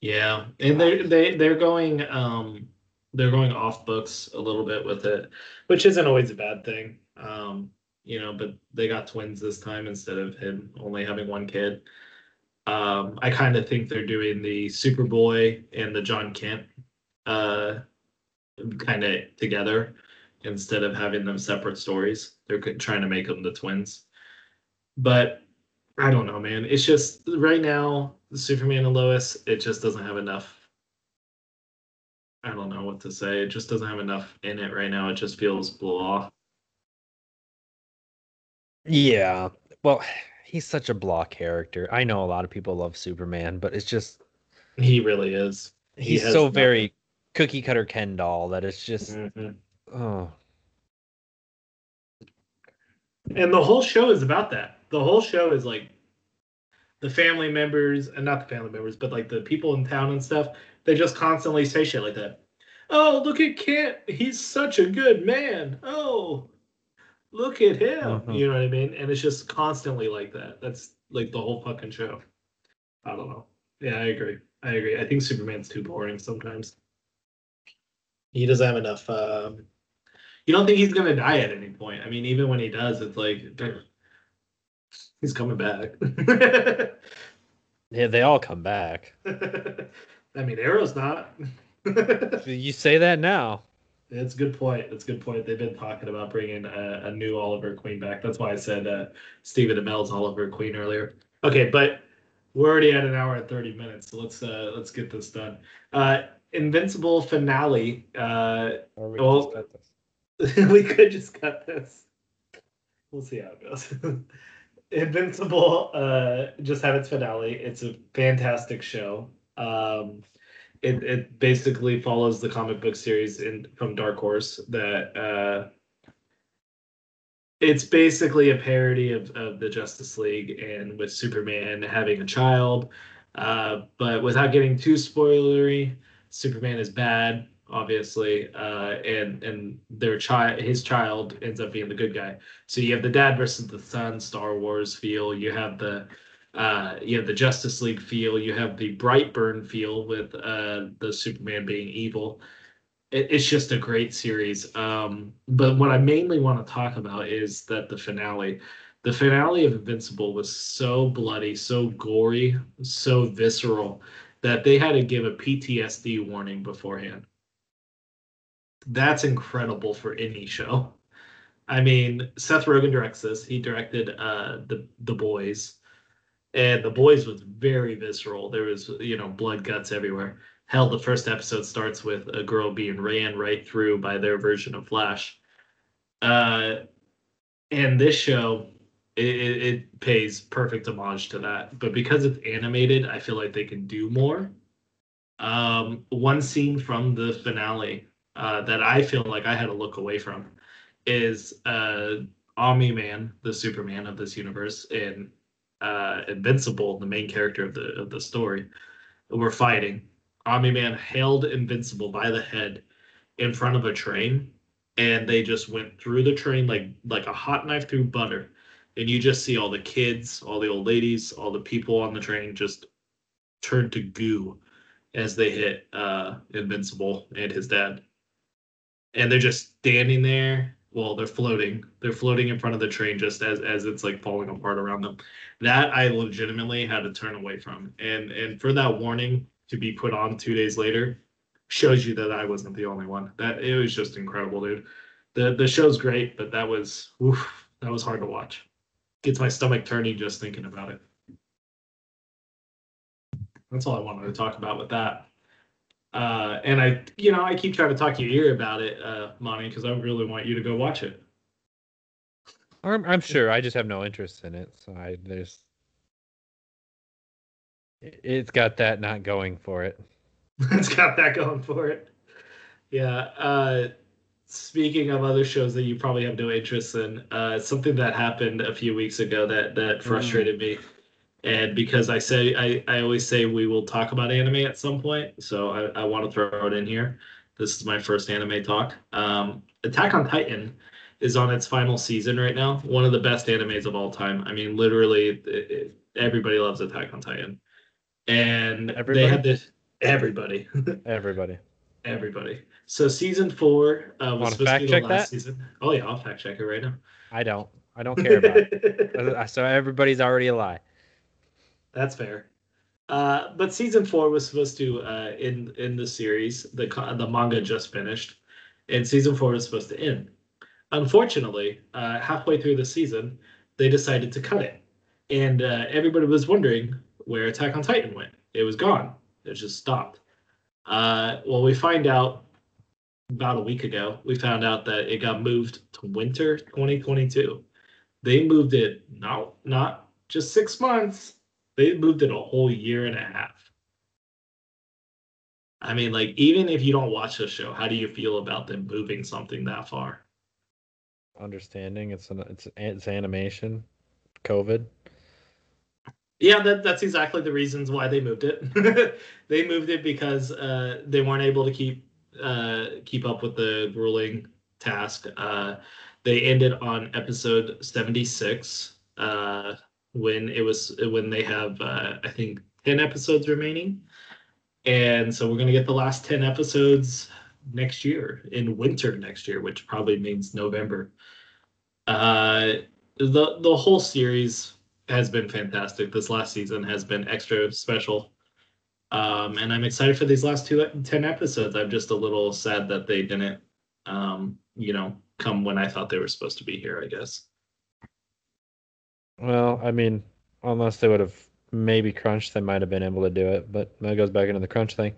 Yeah, and they they they're going um they're going off books a little bit with it, which isn't always a bad thing. Um, you know, but they got twins this time instead of him only having one kid. Um, I kind of think they're doing the Superboy and the John Kent uh kind of together instead of having them separate stories. They're trying to make them the twins. But I don't know, man. It's just right now, Superman and Lois, it just doesn't have enough. I don't know what to say. It just doesn't have enough in it right now. It just feels blah. Yeah. Well, he's such a blah character. I know a lot of people love Superman, but it's just... He really is. He he's so nothing. Very cookie-cutter Ken doll that it's just... Mm-hmm. Oh. And the whole show is about that. The whole show is like the family members, and not the family members, but like the people in town and stuff. They just constantly say shit like that. Oh, look at Kent. He's such a good man. Oh, look at him. Mm-hmm. You know what I mean? And it's just constantly like that. That's like the whole fucking show. I don't know. Yeah, I agree. I agree. I think Superman's too boring sometimes. He doesn't have enough. Um, you don't think he's going to die at any point. I mean, even when he does, it's like... Damn. He's coming back. Yeah, they all come back. I mean, Arrow's not. You say that now. That's a good point. That's a good point. They've been talking about bringing a, a new Oliver Queen back. That's why I said uh, Stephen Amell's Oliver Queen earlier. Okay, but we're already at an hour and thirty minutes, so let's uh, let's get this done. Uh, Invincible finale. Uh, or we, well, could just cut this. We could just cut this. We'll see how it goes. Invincible uh, just had its finale. It's a fantastic show. Um, it it basically follows the comic book series in from Dark Horse. That uh, it's basically a parody of, of the Justice League, and with Superman having a child. Uh, but without getting too spoilery, Superman is bad, obviously, uh, and and their child, his child, ends up being the good guy. So you have the dad versus the son, Star Wars feel. You have the uh, you have the Justice League feel. You have the Brightburn feel with uh, the Superman being evil. It, it's just a great series. Um, but what I mainly want to talk about is that the finale, the finale of Invincible was so bloody, so gory, so visceral that they had to give a P T S D warning beforehand. That's incredible for any show. I mean, Seth Rogen directs this. He directed uh, the the Boys, and the Boys was very visceral. There was, you know, blood, guts everywhere. Hell, the first episode starts with a girl being ran right through by their version of Flash. Uh, and this show, it, it, it pays perfect homage to that. But because it's animated, I feel like they can do more. Um, one scene from the finale. Uh, that I feel like I had to look away from is uh, Omni-Man, the Superman of this universe, and uh, Invincible, the main character of the of the story, were fighting. Omni-Man held Invincible by the head in front of a train, and they just went through the train like like a hot knife through butter. And you just see all the kids, all the old ladies, all the people on the train just turn to goo as they hit uh, Invincible and his dad. And they're just standing there. Well, they're floating. They're floating in front of the train just as, as it's like falling apart around them. That I legitimately had to turn away from. And and for that warning to be put on two days later shows you that I wasn't the only one. That it was just incredible, dude. The the show's great, but that was oof, that was hard to watch. Gets my stomach turning just thinking about it. That's all I wanted to talk about with that. Uh, and I, you know, I keep trying to talk your ear about it, uh, Monty, because I really want you to go watch it. I'm, I'm sure. I just have no interest in it. So I there's, it's got that not going for it. It's got that going for it. Yeah. Uh, Speaking of other shows that you probably have no interest in, uh, something that happened a few weeks ago that, that frustrated mm. me. And because I say I, I always say we will talk about anime at some point, so I, I want to throw it in here. This is my first anime talk. Um, Attack on Titan is on its final season right now. One of the best animes of all time. I mean, literally, it, it, everybody loves Attack on Titan. And everybody? They had this... Everybody. Everybody. Everybody. So season four uh, was supposed to be the last that? season. Oh, yeah, I'll fact check it right now. I don't. I don't care about it. So everybody's already a lie. That's fair. Uh, but season four was supposed to uh, end in the series. The the manga just finished, and season four was supposed to end. Unfortunately, uh, halfway through the season, they decided to cut it, and uh, everybody was wondering where Attack on Titan went. It was gone. It just stopped. Uh, well, we find out about a week ago. We found out that it got moved to winter twenty twenty-two. They moved it not not just six months. They moved it a whole year and a half. I mean, like, even if you don't watch the show, how do you feel about them moving something that far? Understanding it's an it's it's animation, COVID. Yeah, that that's exactly the reasons why they moved it. They moved it because uh, they weren't able to keep uh, keep up with the grueling task. Uh, they ended on episode seventy-six. Uh, when it was when they have uh, I think ten episodes remaining, and so we're going to get the last ten episodes next year in winter next year, which probably means November. uh the the whole series has been fantastic. This last season has been extra special, um and I'm excited for these last two ten episodes. I'm just a little sad that they didn't um you know come when I thought they were supposed to be here, I guess. Well, I mean, unless they would have maybe crunched, they might have been able to do it. But that goes back into the crunch thing.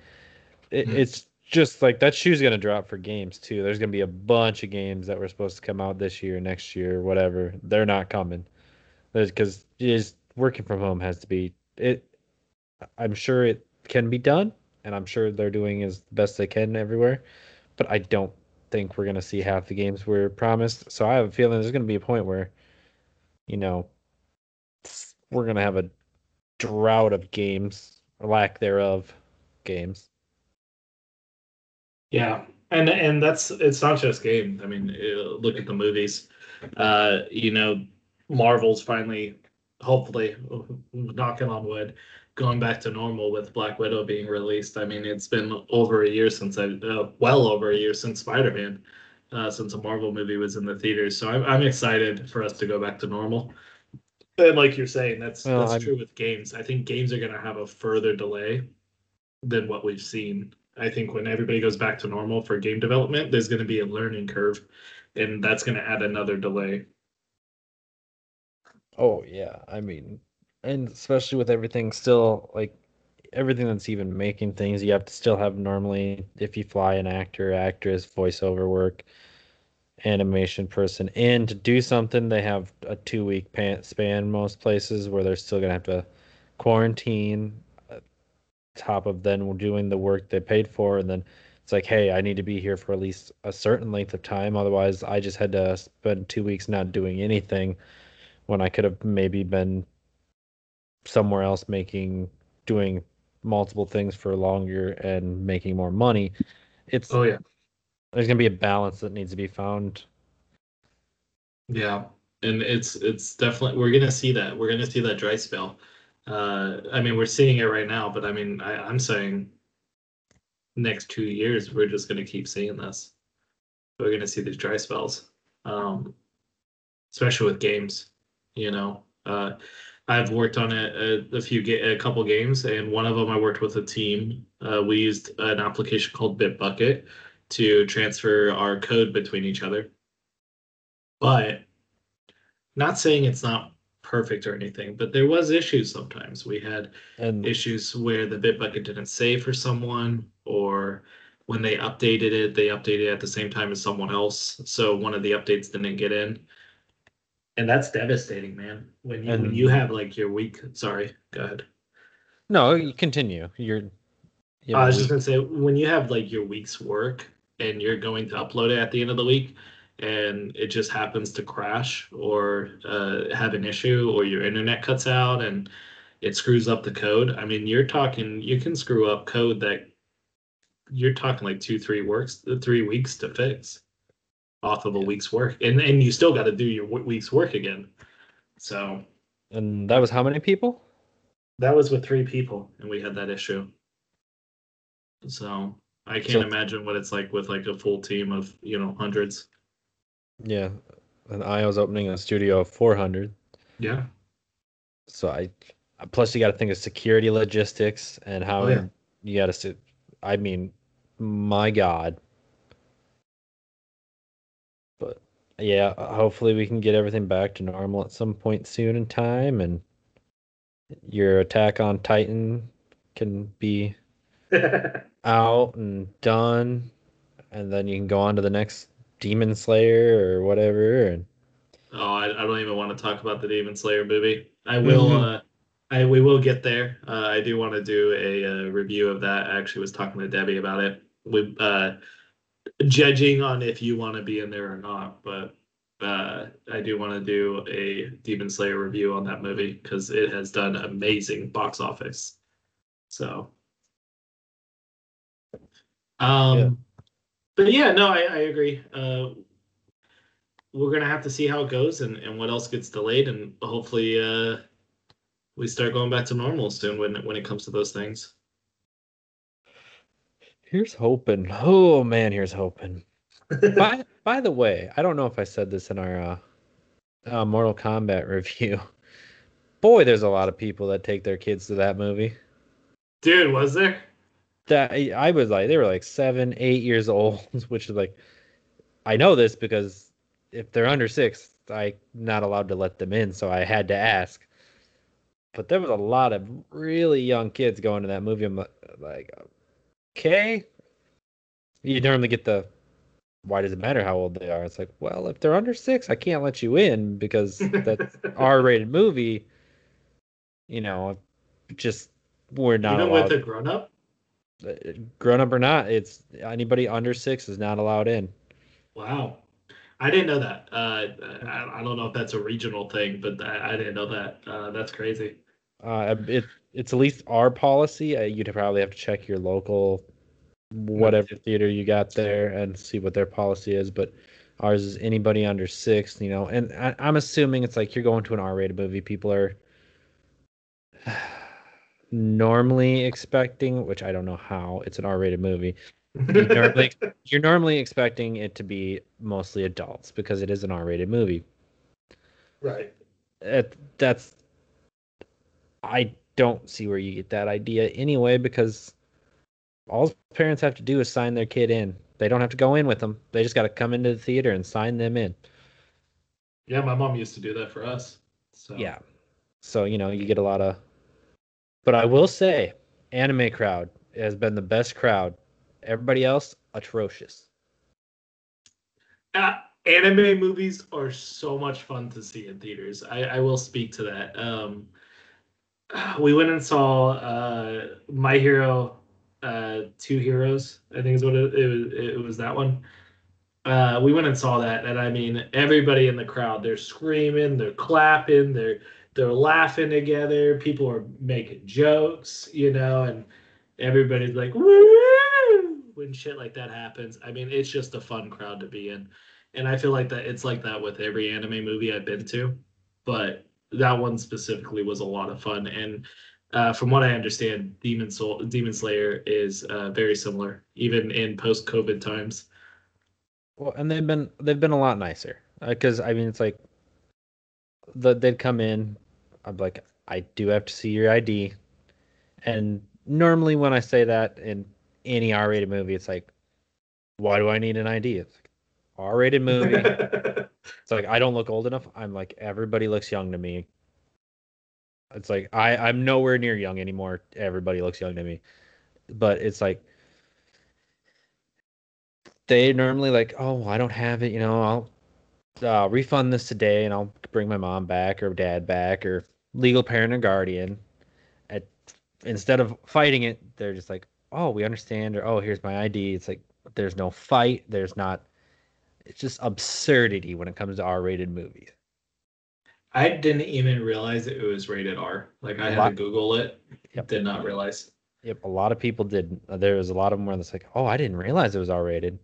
It, mm-hmm. It's just like that shoe's going to drop for games, too. There's going to be a bunch of games that were supposed to come out this year, next year, whatever. They're not coming. Because working from home has to be... it. I'm sure it can be done, and I'm sure they're doing as best they can everywhere. But I don't think we're going to see half the games we were promised. So I have a feeling there's going to be a point where, you know... we're going to have a drought of games, or lack thereof games. Yeah, and and that's, it's not just games. I mean, look at the movies. Uh, you know, Marvel's finally, hopefully, knocking on wood, going back to normal with Black Widow being released. I mean, it's been over a year since, I, uh, well over a year since Spider-Man, uh, since a Marvel movie was in the theaters. So I'm, I'm excited for us to go back to normal. And like you're saying, that's well, that's I'm, true with games. I think games are going to have a further delay than what we've seen. I think when everybody goes back to normal for game development, there's going to be a learning curve, and that's going to add another delay. Oh, yeah. I mean, and especially with everything still, like, everything that's even making things, you have to still have normally, if you fly an actor, actress, voiceover work, animation person, and to do something they have a two week pan- span most places where they're still gonna have to quarantine uh, top of then doing the work they paid for, and then it's like, hey, I need to be here for at least a certain length of time, otherwise I just had to spend two weeks not doing anything when I could have maybe been somewhere else making doing multiple things for longer and making more money. It's oh yeah There's going to be a balance that needs to be found. Yeah, and it's it's definitely, we're going to see that. We're going to see that dry spell. Uh, I mean, we're seeing it right now, but I mean, I, I'm saying next two years, we're just going to keep seeing this. We're going to see these dry spells, um, especially with games, you know. Uh, I've worked on a, a, a few ga- a couple games, and one of them I worked with a team. Uh, we used an application called Bitbucket to transfer our code between each other. But not saying it's not perfect or anything, but there was issues sometimes. We had and issues where the Bitbucket didn't save for someone, or when they updated it, they updated it at the same time as someone else. So one of the updates didn't get in. And that's devastating, man. When you, when you have like your week, sorry, go ahead. No, you continue. You're, you know, I was just gonna say, when you have like your week's work and you're going to upload it at the end of the week, and it just happens to crash or uh, have an issue, or your internet cuts out and it screws up the code. I mean, you're talking, you can screw up code that you're talking like two, three works, three weeks to fix off of a week's work. And and you still got to do your week's work again. So. And that was how many people? That was with three people, and we had that issue. So I can't so, imagine what it's like with like a full team of, you know, hundreds. Yeah. And I was opening a studio of four hundred. Yeah. So I, plus you got to think of security logistics and how oh, yeah. you got to, I mean, my God. But yeah, hopefully we can get everything back to normal at some point soon in time, and your Attack on Titan can be out and done, and then you can go on to the next Demon Slayer or whatever. And oh, I, I don't even want to talk about the Demon Slayer movie. I will. Mm-hmm. uh, I we will get there. Uh, I do want to do a, a review of that. I actually was talking to Debbie about it. We uh, judging on if you want to be in there or not, but uh, I do want to do a Demon Slayer review on that movie because it has done amazing box office. So. Um, yeah. But yeah, no, I, I agree. Uh, we're going to have to see how it goes and, and what else gets delayed. And hopefully uh, we start going back to normal soon when, when it comes to those things. Here's hoping. Oh, man, here's hoping. by, by the way, I don't know if I said this in our uh, uh, Mortal Kombat review. Boy, there's a lot of people that take their kids to that movie. Dude, was there? That I was like, they were like seven, eight years old, which is like, I know this because if they're under six, I'm not allowed to let them in, so I had to ask. But there was a lot of really young kids going to that movie. I'm like, okay. You normally get the, why does it matter how old they are? It's like, well, if they're under six, I can't let you in because that's R-rated movie. You know, just we're not allowed. Even with a grown-up? Grown up or not, it's anybody under six is not allowed in. Wow, I didn't know that. Uh, I, I don't know if that's a regional thing, but I, I didn't know that. Uh, that's crazy. Uh, it it's at least our policy. Uh, you'd probably have to check your local whatever theater you got there and see what their policy is. But ours is anybody under six, you know. And I, I'm assuming it's like you're going to an R-rated movie. People are. Normally expecting, which I don't know how, it's an R-rated movie. You're normally, you're normally expecting it to be mostly adults because it is an R-rated movie. Right. It, that's. I don't see where you get that idea anyway, because all parents have to do is sign their kid in. They don't have to go in with them. They just got to come into the theater and sign them in. Yeah, my mom used to do that for us. So. Yeah. So, you know, you get a lot of. But I will say, anime crowd has been the best crowd. Everybody else, atrocious. Uh, anime movies are so much fun to see in theaters. I, I will speak to that. Um, we went and saw uh, My Hero, uh, Two Heroes, I think is what it, it, it was that one. Uh, we went and saw that, and I mean, everybody in the crowd, they're screaming, they're clapping, they're... They're laughing together. People are making jokes, you know, and everybody's like, woo, when shit like that happens. I mean, it's just a fun crowd to be in. And I feel like that it's like that with every anime movie I've been to. But that one specifically was a lot of fun. And uh, from what I understand, Demon Soul, Demon Slayer is uh, very similar, even in post-COVID times. Well, and they've been they've been a lot nicer because, uh, I mean, it's like, that they'd come in, I'm like, I do have to see your I D. And normally when I say that in any R-rated movie, it's like, why do I need an I D? It's like, R-rated movie. It's like, I don't look old enough. I'm like, everybody looks young to me. It's like, I, I'm nowhere near young anymore. Everybody looks young to me. But it's like, they normally like, oh, I don't have it, you know, I'll Uh, refund this today and I'll bring my mom back or dad back or legal parent or guardian. At, instead of fighting it, they're just like, oh, we understand, or oh, here's my I D. It's like, There's no fight. There's not. It's just absurdity when it comes to R-rated movies. I didn't even realize it was rated R. Like, I had to Google it. Yep. Did not realize. Yep, a lot of people didn't. There was a lot of them where it's like, oh, I didn't realize it was R-rated.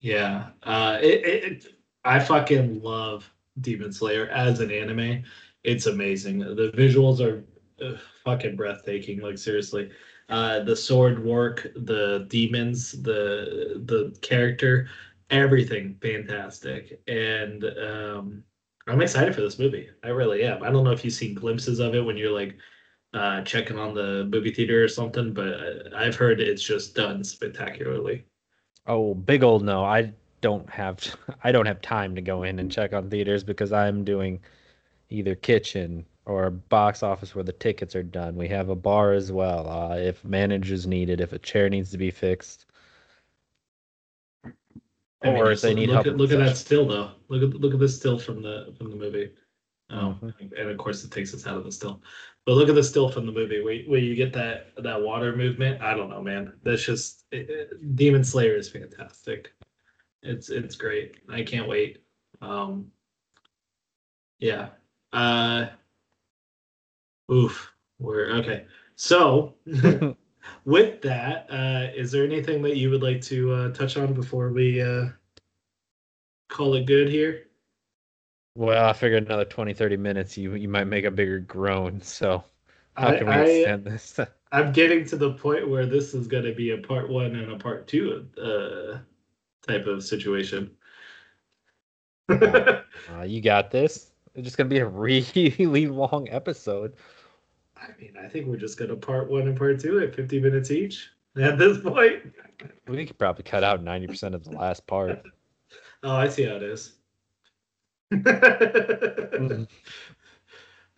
Yeah. Uh, it, it, I fucking love Demon Slayer as an anime. It's amazing. The visuals are ugh, fucking breathtaking. Like, seriously. Uh, the sword work, the demons, the the character, everything fantastic. And um, I'm excited for this movie. I really am. I don't know if you've seen glimpses of it when you're, like, uh, checking on the movie theater or something, but I've heard it's just done spectacularly. Oh, big old no. I don't have I don't have time to go in and check on theaters because I'm doing either kitchen or box office where the tickets are done. We have a bar as well, uh, if manager's needed, if a chair needs to be fixed. I mean, or if they need look help. At, look at that still, though. Look at look at this still from the from the movie. Um, mm-hmm. And, of course, it takes us out of the still. But look at the still from the movie where, where you get that, that water movement. I don't know, man. That's just... It, it, Demon Slayer is fantastic. It's it's great. I can't wait. Um, yeah. Uh, oof. We're... Okay. So... With that, uh, is there anything that you would like to uh, touch on before we uh, call it good here? Well, I figured another twenty, thirty minutes, you you might make a bigger groan. So how I, can we I, extend this? I'm getting to the point where this is going to be a part one and a part two uh, type of situation. uh, you got this. It's just going to be a really long episode. I mean, I think we're just going to part one and part two at fifty minutes each at this point. We could probably cut out ninety percent of the last part. Oh, I see how it is. mm-hmm.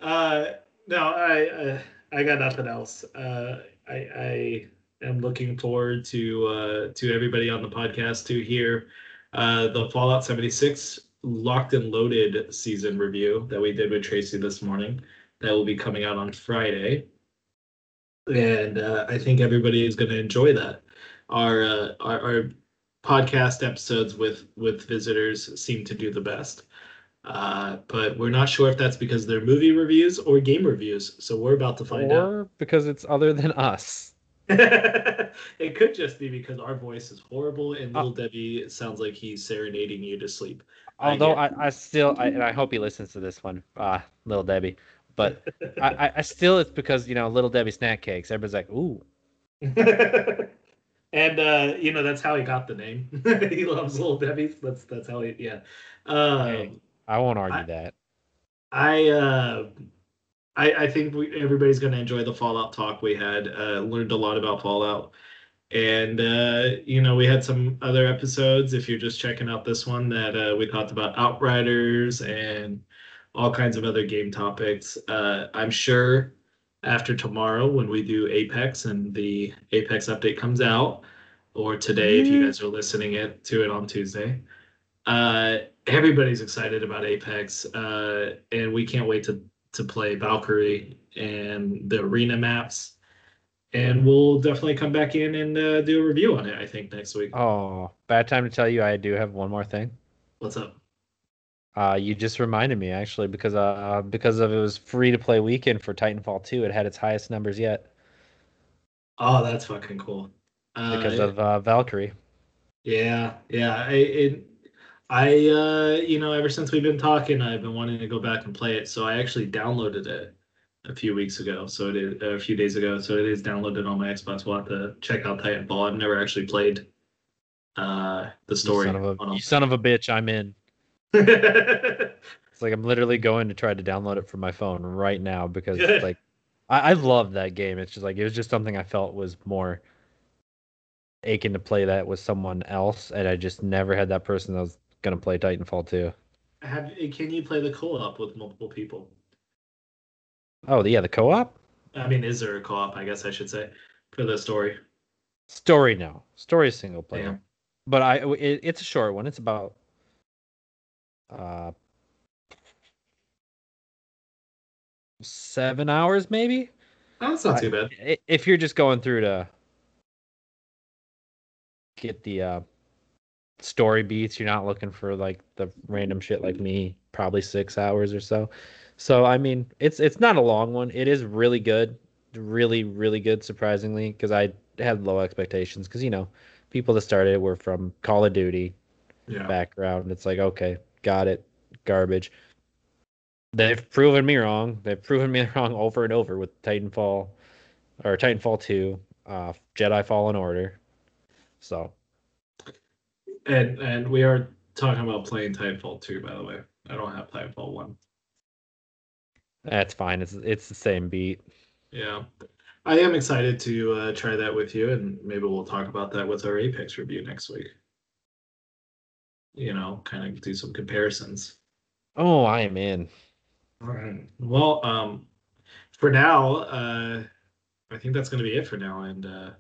uh, no, I uh, I got nothing else. Uh, I, I am looking forward to uh, to everybody on the podcast to hear uh, the Fallout seventy-six Locked and Loaded season review that we did with Tracy this morning. That will be coming out on Friday, and uh, I think everybody is going to enjoy that. Our, uh, our our podcast episodes with with visitors seem to do the best, uh, but we're not sure if that's because they're movie reviews or game reviews. So we're about to find or out. Or because it's other than us. It could just be because our voice is horrible, and Little uh, Debbie sounds like he's serenading you to sleep. Although I, I, I still, I, and I hope he listens to this one, uh, Little Debbie. But I, I still, it's because, you know, Little Debbie snack cakes. Everybody's like, ooh. And, uh, you know, that's how he got the name. He loves Little Debbie's. That's that's how he, yeah. Um, hey, I won't argue I, that. I uh, I, I think we, everybody's going to enjoy the Fallout talk we had. Uh, learned a lot about Fallout. And, uh, you know, we had some other episodes, if you're just checking out this one, that uh, we talked about Outriders and... all kinds of other game topics. Uh, I'm sure after tomorrow when we do Apex and the Apex update comes out, or today if you guys are listening it to it on Tuesday, uh, everybody's excited about Apex, uh, and we can't wait to, to play Valkyrie and the arena maps. And we'll definitely come back in and uh, do a review on it, I think, next week. Oh, bad time to tell you I do have one more thing. What's up? Uh, you just reminded me, actually, because uh, because of it was free-to-play weekend for Titanfall two. It had its highest numbers yet. Oh, that's fucking cool. Uh, because of uh, Valkyrie. Yeah, yeah. I, it, I uh, you know, ever since we've been talking, I've been wanting to go back and play it. So I actually downloaded it a few weeks ago. So it is, a few days ago. So it is downloaded on my Xbox. We'll have to check out Titanfall. I've never actually played uh, the story. You son of a, you son of a bitch, I'm in. It's like I'm literally going to try to download it from my phone right now because it's like I, I love that game. It's just like it was just something I felt was more aching to play that with someone else, and I just never had that person that was gonna play Titanfall two. Have can you play the co-op with multiple people? Oh yeah, the co-op. I mean, is there a co-op? I guess I should say for the story. Story no, story is single player, yeah. But I it, it's a short one. It's about. Uh, seven hours, maybe. Oh, that's not I, too bad. If you're just going through to get the uh, story beats. You're not looking for like the random shit like me, probably six hours or so. So, I mean, it's it's not a long one. It is really good. Really, really good, surprisingly, because I had low expectations. Because, you know, people that started it were from Call of Duty yeah. background. It's like, okay, got it. Garbage. They've proven me wrong. They've proven me wrong over and over with Titanfall or Titanfall two, uh, Jedi Fallen Order. So. And and we are talking about playing Titanfall two, by the way. I don't have Titanfall one. That's fine. It's it's the same beat. Yeah. I am excited to uh, try that with you, and maybe we'll talk about that with our Apex review next week. You know, kind of do some comparisons. Oh, I am in. All right. Well, um, for now, uh, I think that's going to be it for now. And uh,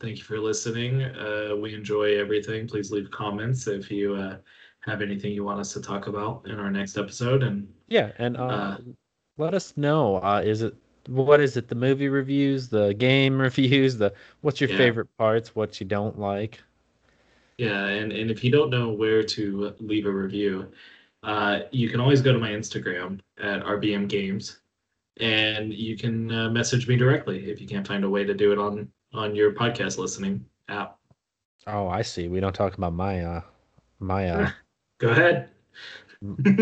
thank you for listening. Uh, we enjoy everything. Please leave comments if you uh, have anything you want us to talk about in our next episode. And yeah, and uh, uh, let us know. Uh, is it what is it? The movie reviews, the game reviews, the what's your yeah. favorite parts? What you don't like? Yeah, and and if you don't know where to leave a review. Uh, you can always go to my Instagram at R B M Games, and you can uh, message me directly if you can't find a way to do it on, on your podcast listening app. Oh, I see. We don't talk about my uh, my. Uh, go ahead.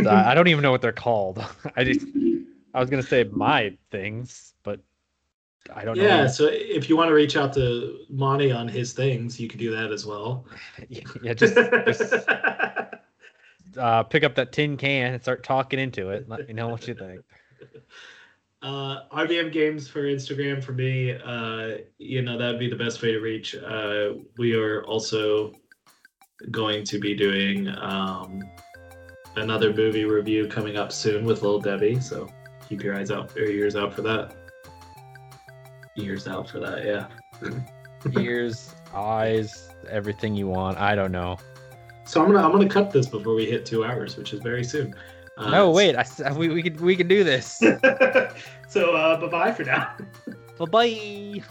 I don't even know what they're called. I just I was gonna say my things, but I don't. Yeah. Know. So if you want to reach out to Monty on his things, you can do that as well. yeah. Just. just... Uh, pick up that tin can and start talking into it. Let me know what you think. Uh, R B M Games for Instagram for me. Uh, you know, that would be the best way to reach. Uh, we are also going to be doing um, another movie review coming up soon with Lil Debbie. So keep your eyes out, or ears out for that. Ears out for that, yeah. Ears, eyes, everything you want. I don't know. So I'm gonna I'm gonna cut this before we hit two hours, which is very soon. Uh, no, wait, I, we we can we can do this. So uh, bye bye for now. Bye bye.